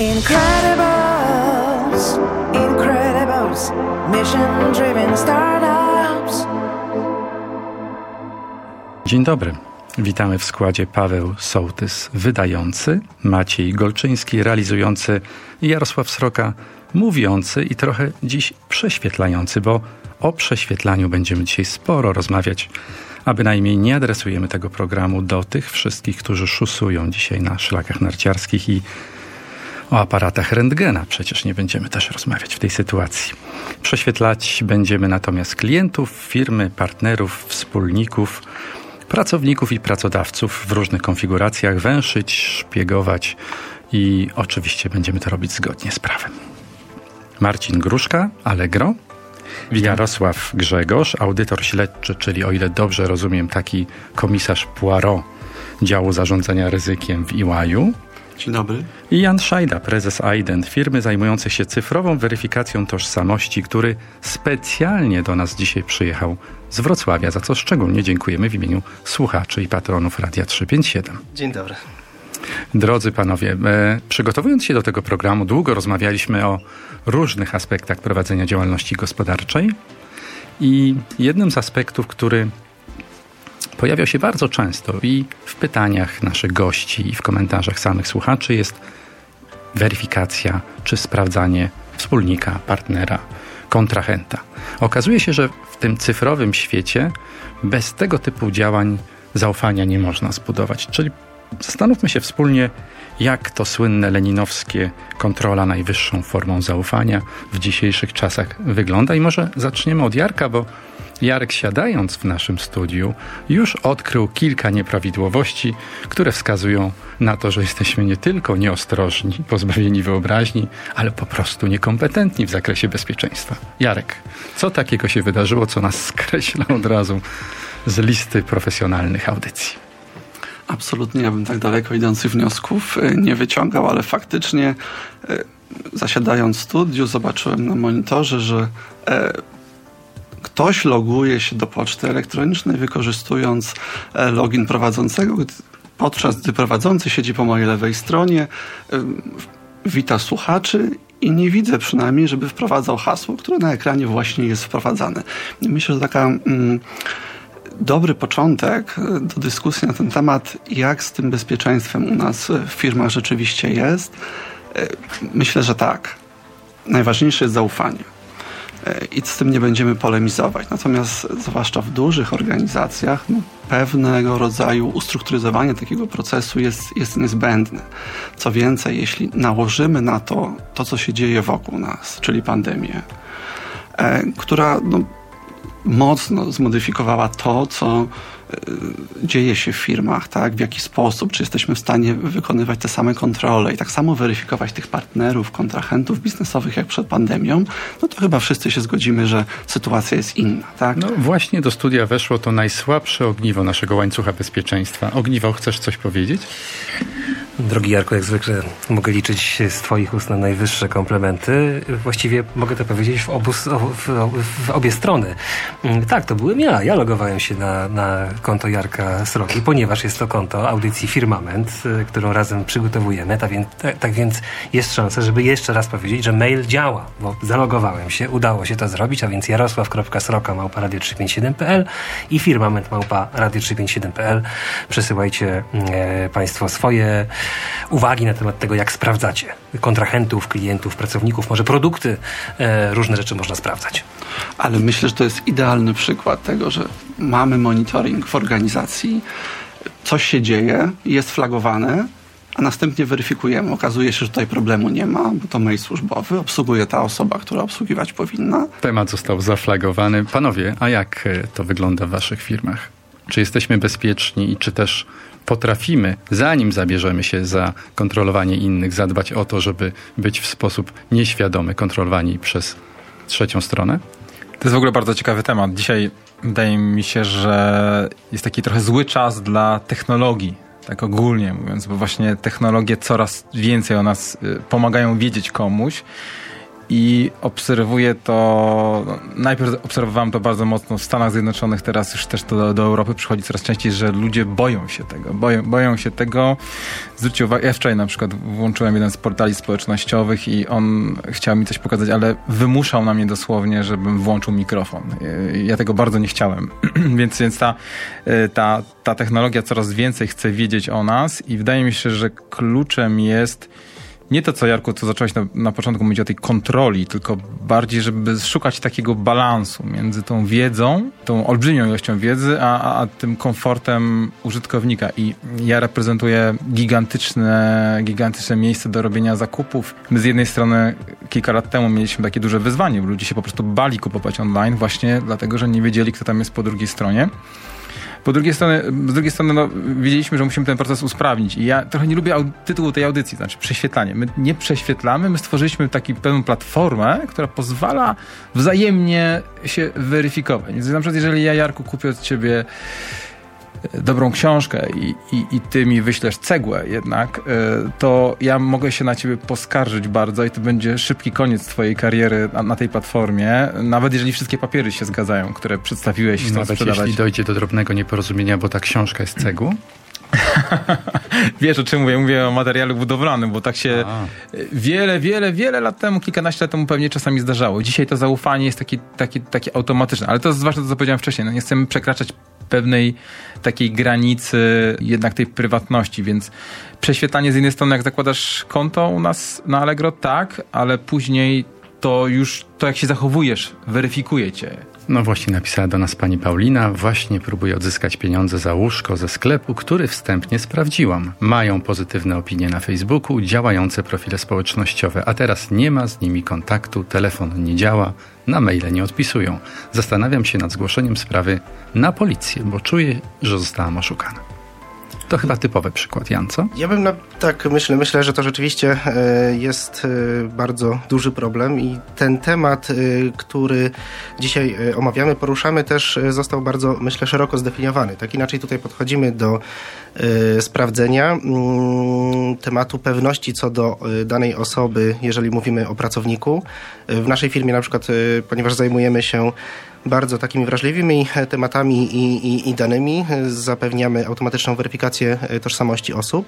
Incredibles, Incredibles, mission-driven startups. Dzień dobry. Witamy w składzie Paweł Sołtys, wydający, Maciej Golczyński, realizujący, i Jarosław Sroka, mówiący i trochę dziś prześwietlający, bo o prześwietlaniu będziemy dzisiaj sporo rozmawiać, a bynajmniej nie adresujemy tego programu do tych wszystkich, którzy szusują dzisiaj na szlakach narciarskich i o aparatach rentgena. Przecież nie będziemy też rozmawiać w tej sytuacji. Prześwietlać będziemy natomiast klientów, firmy, partnerów, wspólników, pracowników i pracodawców w różnych konfiguracjach, węszyć, szpiegować i oczywiście będziemy to robić zgodnie z prawem. Marcin Gruszka, Allegro. Wiktorosław Grzegorz, audytor śledczy, czyli o ile dobrze rozumiem, taki komisarz Poirot działu zarządzania ryzykiem w EY-u. Dzień dobry. I Jan Szajda, prezes Aident, firmy zajmującej się cyfrową weryfikacją tożsamości, który specjalnie do nas dzisiaj przyjechał z Wrocławia, za co szczególnie dziękujemy w imieniu słuchaczy i patronów Radia 357. Dzień dobry. Drodzy panowie, przygotowując się do tego programu, długo rozmawialiśmy o różnych aspektach prowadzenia działalności gospodarczej i jednym z aspektów, który pojawiał się bardzo często i w pytaniach naszych gości, i w komentarzach samych słuchaczy, jest weryfikacja czy sprawdzanie wspólnika, partnera, kontrahenta. Okazuje się, że w tym cyfrowym świecie bez tego typu działań zaufania nie można zbudować. Czyli zastanówmy się wspólnie, jak to słynne leninowskie kontrola najwyższą formą zaufania w dzisiejszych czasach wygląda. I może zaczniemy od Jarka, bo Jarek, siadając w naszym studiu, już odkrył kilka nieprawidłowości, które wskazują na to, że jesteśmy nie tylko nieostrożni, pozbawieni wyobraźni, ale po prostu niekompetentni w zakresie bezpieczeństwa. Jarek, co takiego się wydarzyło, co nas skreśla od razu z listy profesjonalnych audycji? Absolutnie, ja bym tak daleko idących wniosków nie wyciągał, ale faktycznie zasiadając w studiu zobaczyłem na monitorze, że ktoś loguje się do poczty elektronicznej, wykorzystując login prowadzącego, podczas gdy prowadzący siedzi po mojej lewej stronie, wita słuchaczy i nie widzę przynajmniej, żeby wprowadzał hasło, które na ekranie właśnie jest wprowadzane. Myślę, że taka... dobry początek do dyskusji na ten temat, jak z tym bezpieczeństwem u nas w firmach rzeczywiście jest. Myślę, że tak. Najważniejsze jest zaufanie. I z tym nie będziemy polemizować. Natomiast zwłaszcza w dużych organizacjach pewnego rodzaju ustrukturyzowanie takiego procesu jest niezbędne. Co więcej, jeśli nałożymy na to, co się dzieje wokół nas, czyli pandemię, która... mocno zmodyfikowała to, co dzieje się w firmach, tak? W jaki sposób, czy jesteśmy w stanie wykonywać te same kontrole i tak samo weryfikować tych partnerów, kontrahentów biznesowych jak przed pandemią, to chyba wszyscy się zgodzimy, że sytuacja jest inna, tak? No właśnie do studia weszło to najsłabsze ogniwo naszego łańcucha bezpieczeństwa. Ogniwo, chcesz coś powiedzieć? Drogi Jarku, jak zwykle mogę liczyć z twoich ust na najwyższe komplementy. Właściwie mogę to powiedzieć w obie strony. Tak, to byłem ja. Ja logowałem się na konto Jarka Sroki, ponieważ jest to konto audycji Firmament, którą razem przygotowujemy. Tak więc jest szansa, żeby jeszcze raz powiedzieć, że mail działa, bo zalogowałem się, udało się to zrobić, a więc jarosław.sroka@radio357.pl i firmament@radio357.pl. Przesyłajcie państwo swoje uwagi na temat tego, jak sprawdzacie kontrahentów, klientów, pracowników, może produkty, różne rzeczy można sprawdzać. Ale myślę, że to jest idealny przykład tego, że mamy monitoring w organizacji, coś się dzieje, jest flagowane, a następnie weryfikujemy. Okazuje się, że tutaj problemu nie ma, bo to mail służbowy, obsługuje ta osoba, która obsługiwać powinna. Temat został zaflagowany. Panowie, a jak to wygląda w waszych firmach? Czy jesteśmy bezpieczni i czy też potrafimy, zanim zabierzemy się za kontrolowanie innych, zadbać o to, żeby być w sposób nieświadomy kontrolowani przez trzecią stronę? To jest w ogóle bardzo ciekawy temat. Dzisiaj wydaje mi się, że jest taki trochę zły czas dla technologii, tak ogólnie mówiąc, bo właśnie technologie coraz więcej o nas pomagają wiedzieć komuś i obserwuję to, najpierw obserwowałem to bardzo mocno w Stanach Zjednoczonych, teraz już też to do Europy przychodzi coraz częściej, że ludzie boją się tego. Zwróćcie uwagę, ja wczoraj na przykład włączyłem jeden z portali społecznościowych i on chciał mi coś pokazać, ale wymuszał na mnie dosłownie, żebym włączył mikrofon. Ja tego bardzo nie chciałem. Więc ta technologia coraz więcej chce wiedzieć o nas i wydaje mi się, że kluczem jest nie to, co Jarku, co zacząłeś na początku mówić o tej kontroli, tylko bardziej, żeby szukać takiego balansu między tą wiedzą, tą olbrzymią ilością wiedzy, a tym komfortem użytkownika. I ja reprezentuję gigantyczne miejsce do robienia zakupów. My z jednej strony kilka lat temu mieliśmy takie duże wyzwanie, bo ludzie się po prostu bali kupować online właśnie dlatego, że nie wiedzieli, kto tam jest po drugiej stronie. Z drugiej strony wiedzieliśmy, że musimy ten proces usprawnić i ja trochę nie lubię tytułu tej audycji, znaczy prześwietlanie. My nie prześwietlamy, my stworzyliśmy taką pewną platformę, która pozwala wzajemnie się weryfikować. Więc na przykład jeżeli ja, Jarku, kupię od ciebie dobrą książkę i ty mi wyślesz cegłę jednak, to ja mogę się na ciebie poskarżyć bardzo i to będzie szybki koniec twojej kariery na tej platformie, nawet jeżeli wszystkie papiery się zgadzają, które przedstawiłeś i chcą sprzedawać. Nawet jeśli dojdzie do drobnego nieporozumienia, bo ta książka jest cegłą? Wiesz, o czym mówię? Mówię o materiale budowlanym, bo tak się wiele lat temu, kilkanaście lat temu pewnie czasami zdarzało. Dzisiaj to zaufanie jest takie automatyczne, ale to zwłaszcza to, co powiedziałem wcześniej, no nie chcemy przekraczać pewnej takiej granicy jednak tej prywatności, więc prześwietlanie z jednej strony, jak zakładasz konto u nas na Allegro, tak, ale później to już to, jak się zachowujesz, weryfikuje cię. No właśnie napisała do nas pani Paulina. Właśnie próbuję odzyskać pieniądze za łóżko ze sklepu, który wstępnie sprawdziłam. Mają pozytywne opinie na Facebooku, działające profile społecznościowe, a teraz nie ma z nimi kontaktu, telefon nie działa, na maile nie odpisują. Zastanawiam się nad zgłoszeniem sprawy na policję, bo czuję, że zostałam oszukana. To chyba typowy przykład, Jan, co? Ja bym, tak, myślę, że to rzeczywiście jest bardzo duży problem i ten temat, który dzisiaj omawiamy, poruszamy, też został bardzo, myślę, szeroko zdefiniowany. Tak inaczej tutaj podchodzimy do sprawdzenia tematu pewności co do danej osoby, jeżeli mówimy o pracowniku. W naszej firmie na przykład, ponieważ zajmujemy się bardzo takimi wrażliwymi tematami i danymi, zapewniamy automatyczną weryfikację tożsamości osób,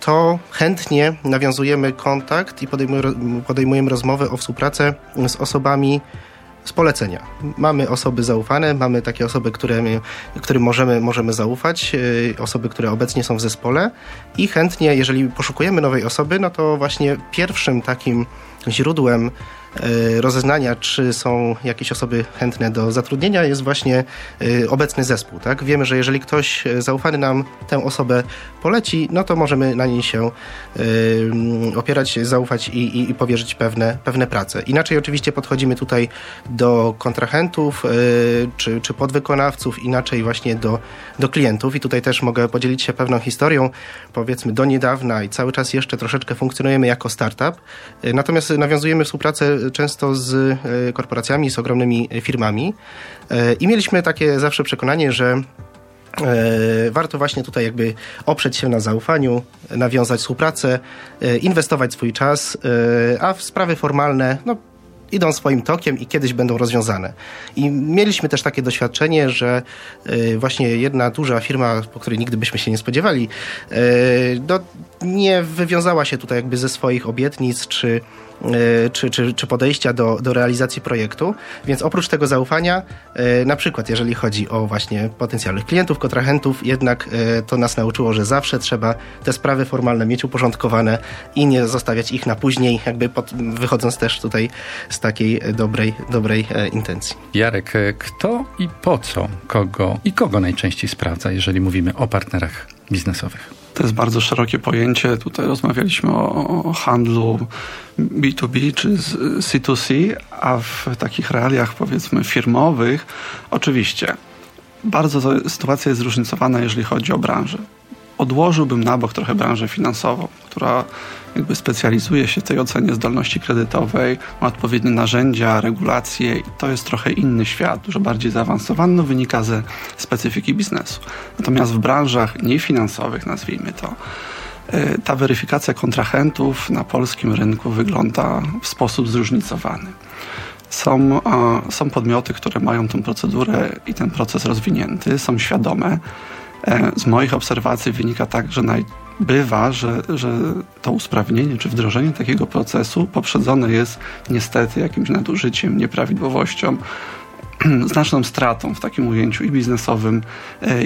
to chętnie nawiązujemy kontakt i podejmujemy rozmowę o współpracę z osobami z polecenia. Mamy osoby zaufane, mamy takie osoby, którym możemy zaufać, osoby, które obecnie są w zespole i chętnie, jeżeli poszukujemy nowej osoby, no to właśnie pierwszym takim źródłem rozeznania, czy są jakieś osoby chętne do zatrudnienia, jest właśnie obecny zespół. Tak? Wiemy, że jeżeli ktoś zaufany nam tę osobę poleci, no to możemy na niej się opierać, zaufać i powierzyć pewne prace. Inaczej oczywiście podchodzimy tutaj do kontrahentów czy podwykonawców, inaczej właśnie do klientów i tutaj też mogę podzielić się pewną historią. Powiedzmy do niedawna i cały czas jeszcze troszeczkę funkcjonujemy jako startup, natomiast nawiązujemy współpracę często z korporacjami, z ogromnymi firmami i mieliśmy takie zawsze przekonanie, że warto właśnie tutaj jakby oprzeć się na zaufaniu, nawiązać współpracę, inwestować swój czas, a w sprawy formalne idą swoim tokiem i kiedyś będą rozwiązane. I mieliśmy też takie doświadczenie, że właśnie jedna duża firma, po której nigdy byśmy się nie spodziewali, nie wywiązała się tutaj jakby ze swoich obietnic czy podejścia do realizacji projektu, więc oprócz tego zaufania, na przykład jeżeli chodzi o właśnie potencjalnych klientów, kontrahentów, jednak to nas nauczyło, że zawsze trzeba te sprawy formalne mieć uporządkowane i nie zostawiać ich na później, jakby wychodząc też tutaj z takiej dobrej intencji. Jarek, kto i po co, kogo najczęściej sprawdza, jeżeli mówimy o partnerach biznesowych? To jest bardzo szerokie pojęcie. Tutaj rozmawialiśmy o handlu B2B czy C2C, a w takich realiach, powiedzmy, firmowych oczywiście bardzo sytuacja jest zróżnicowana, jeżeli chodzi o branżę. Odłożyłbym na bok trochę branżę finansową, która jakby specjalizuje się w tej ocenie zdolności kredytowej, ma odpowiednie narzędzia, regulacje i to jest trochę inny świat, dużo bardziej zaawansowany, wynika ze specyfiki biznesu. Natomiast w branżach niefinansowych, nazwijmy to, ta weryfikacja kontrahentów na polskim rynku wygląda w sposób zróżnicowany. Są podmioty, które mają tę procedurę i ten proces rozwinięty, są świadome. Z moich obserwacji wynika tak, że bywa, że to usprawnienie czy wdrożenie takiego procesu poprzedzone jest niestety jakimś nadużyciem, nieprawidłowością, znaczną stratą w takim ujęciu i biznesowym,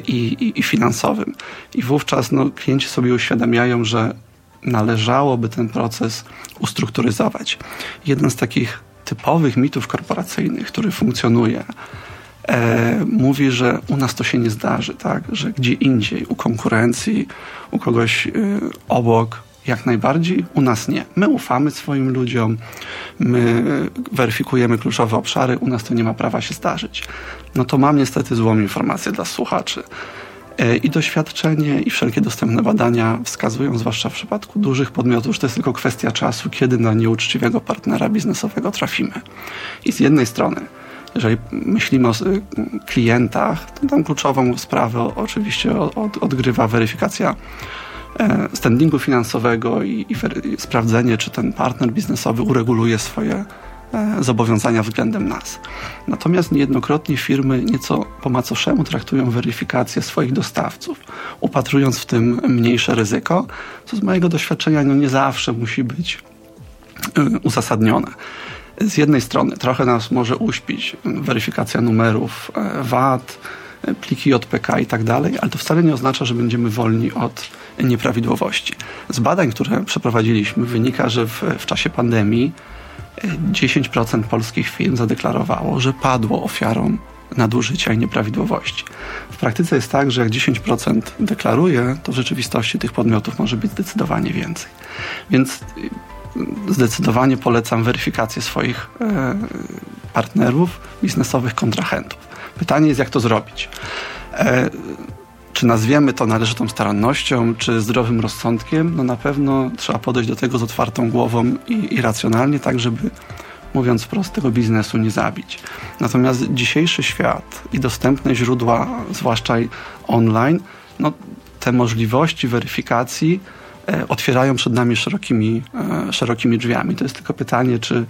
i finansowym. I wówczas klienci sobie uświadamiają, że należałoby ten proces ustrukturyzować. Jeden z takich typowych mitów korporacyjnych, który funkcjonuje, mówi, że u nas to się nie zdarzy, tak? Że gdzie indziej, u konkurencji, u kogoś obok, jak najbardziej, u nas nie. My ufamy swoim ludziom, my weryfikujemy kluczowe obszary, u nas to nie ma prawa się zdarzyć. No to mam niestety złą informację dla słuchaczy. I doświadczenie, i wszelkie dostępne badania wskazują, zwłaszcza w przypadku dużych podmiotów, że to jest tylko kwestia czasu, kiedy na nieuczciwego partnera biznesowego trafimy. I z jednej strony, jeżeli myślimy o klientach, to tam kluczową sprawę oczywiście odgrywa weryfikacja standingu finansowego i sprawdzenie, czy ten partner biznesowy ureguluje swoje zobowiązania względem nas. Natomiast niejednokrotnie firmy nieco po macoszemu traktują weryfikację swoich dostawców, upatrując w tym mniejsze ryzyko, co z mojego doświadczenia nie zawsze musi być uzasadnione. Z jednej strony trochę nas może uśpić weryfikacja numerów VAT, pliki JPK i tak dalej, ale to wcale nie oznacza, że będziemy wolni od nieprawidłowości. Z badań, które przeprowadziliśmy, wynika, że w czasie pandemii 10% polskich firm zadeklarowało, że padło ofiarą nadużycia i nieprawidłowości. W praktyce jest tak, że jak 10% deklaruje, to w rzeczywistości tych podmiotów może być zdecydowanie więcej. Więc zdecydowanie polecam weryfikację swoich partnerów, biznesowych kontrahentów. Pytanie jest, jak to zrobić. Czy nazwiemy to należytą starannością, czy zdrowym rozsądkiem? No na pewno trzeba podejść do tego z otwartą głową i racjonalnie, tak żeby, mówiąc wprost, tego biznesu nie zabić. Natomiast dzisiejszy świat i dostępne źródła, zwłaszcza online, te możliwości weryfikacji otwierają przed nami szerokimi drzwiami. To jest tylko pytanie, czy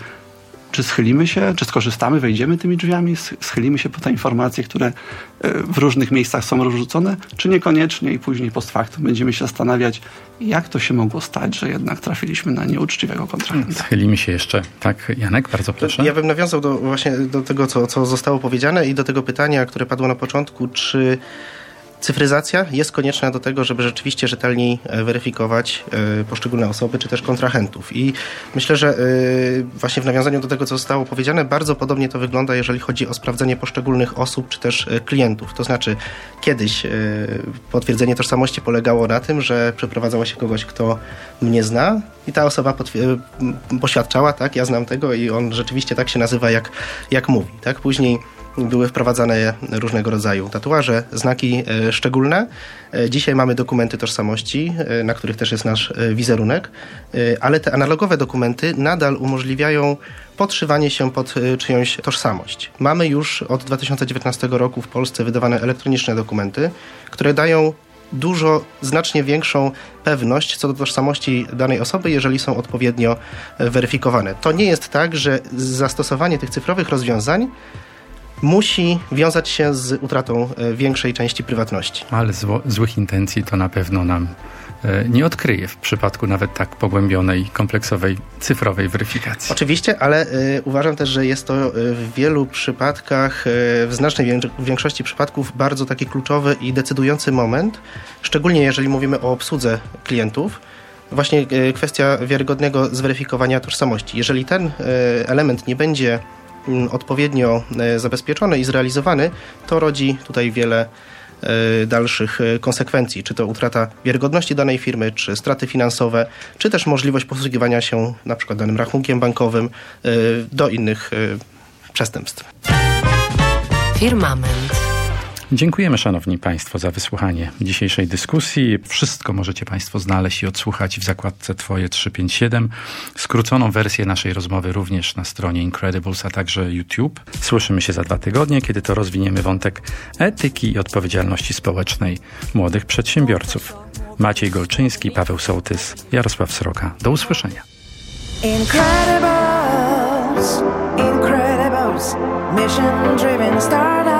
schylimy się, czy skorzystamy, wejdziemy tymi drzwiami, schylimy się po te informacje, które w różnych miejscach są rozrzucone, czy niekoniecznie i później post factum będziemy się zastanawiać, jak to się mogło stać, że jednak trafiliśmy na nieuczciwego kontrahenta. Schylimy się jeszcze. Tak, Janek, bardzo proszę. Ja bym nawiązał do tego, co zostało powiedziane i do tego pytania, które padło na początku, czy cyfryzacja jest konieczna do tego, żeby rzeczywiście rzetelniej weryfikować poszczególne osoby, czy też kontrahentów. I myślę, że właśnie w nawiązaniu do tego, co zostało powiedziane, bardzo podobnie to wygląda, jeżeli chodzi o sprawdzenie poszczególnych osób, czy też klientów. To znaczy, kiedyś potwierdzenie tożsamości polegało na tym, że przeprowadzało się kogoś, kto mnie zna i ta osoba poświadczała, tak, ja znam tego i on rzeczywiście tak się nazywa, jak mówi. Tak? Później były wprowadzane różnego rodzaju tatuaże, znaki szczególne. Dzisiaj mamy dokumenty tożsamości, na których też jest nasz wizerunek, ale te analogowe dokumenty nadal umożliwiają podszywanie się pod czyjąś tożsamość. Mamy już od 2019 roku w Polsce wydawane elektroniczne dokumenty, które dają znacznie większą pewność co do tożsamości danej osoby, jeżeli są odpowiednio weryfikowane. To nie jest tak, że zastosowanie tych cyfrowych rozwiązań musi wiązać się z utratą większej części prywatności. Ale złych intencji to na pewno nam nie odkryje w przypadku nawet tak pogłębionej, kompleksowej, cyfrowej weryfikacji. Oczywiście, ale uważam też, że jest to w wielu przypadkach, w znacznej większości przypadków bardzo taki kluczowy i decydujący moment, szczególnie jeżeli mówimy o obsłudze klientów, właśnie kwestia wiarygodnego zweryfikowania tożsamości. Jeżeli ten element nie będzie odpowiednio zabezpieczony i zrealizowany, to rodzi tutaj wiele dalszych konsekwencji, czy to utrata wiarygodności danej firmy, czy straty finansowe, czy też możliwość posługiwania się na przykład danym rachunkiem bankowym do innych przestępstw. Firmament. Dziękujemy, szanowni państwo, za wysłuchanie dzisiejszej dyskusji. Wszystko możecie państwo znaleźć i odsłuchać w zakładce Twoje 357. Skróconą wersję naszej rozmowy również na stronie Incredibles, a także YouTube. Słyszymy się za 2 tygodnie, kiedy to rozwiniemy wątek etyki i odpowiedzialności społecznej młodych przedsiębiorców. Maciej Golczyński, Paweł Sołtys, Jarosław Sroka. Do usłyszenia. Incredibles, incredibles, mission-driven startup.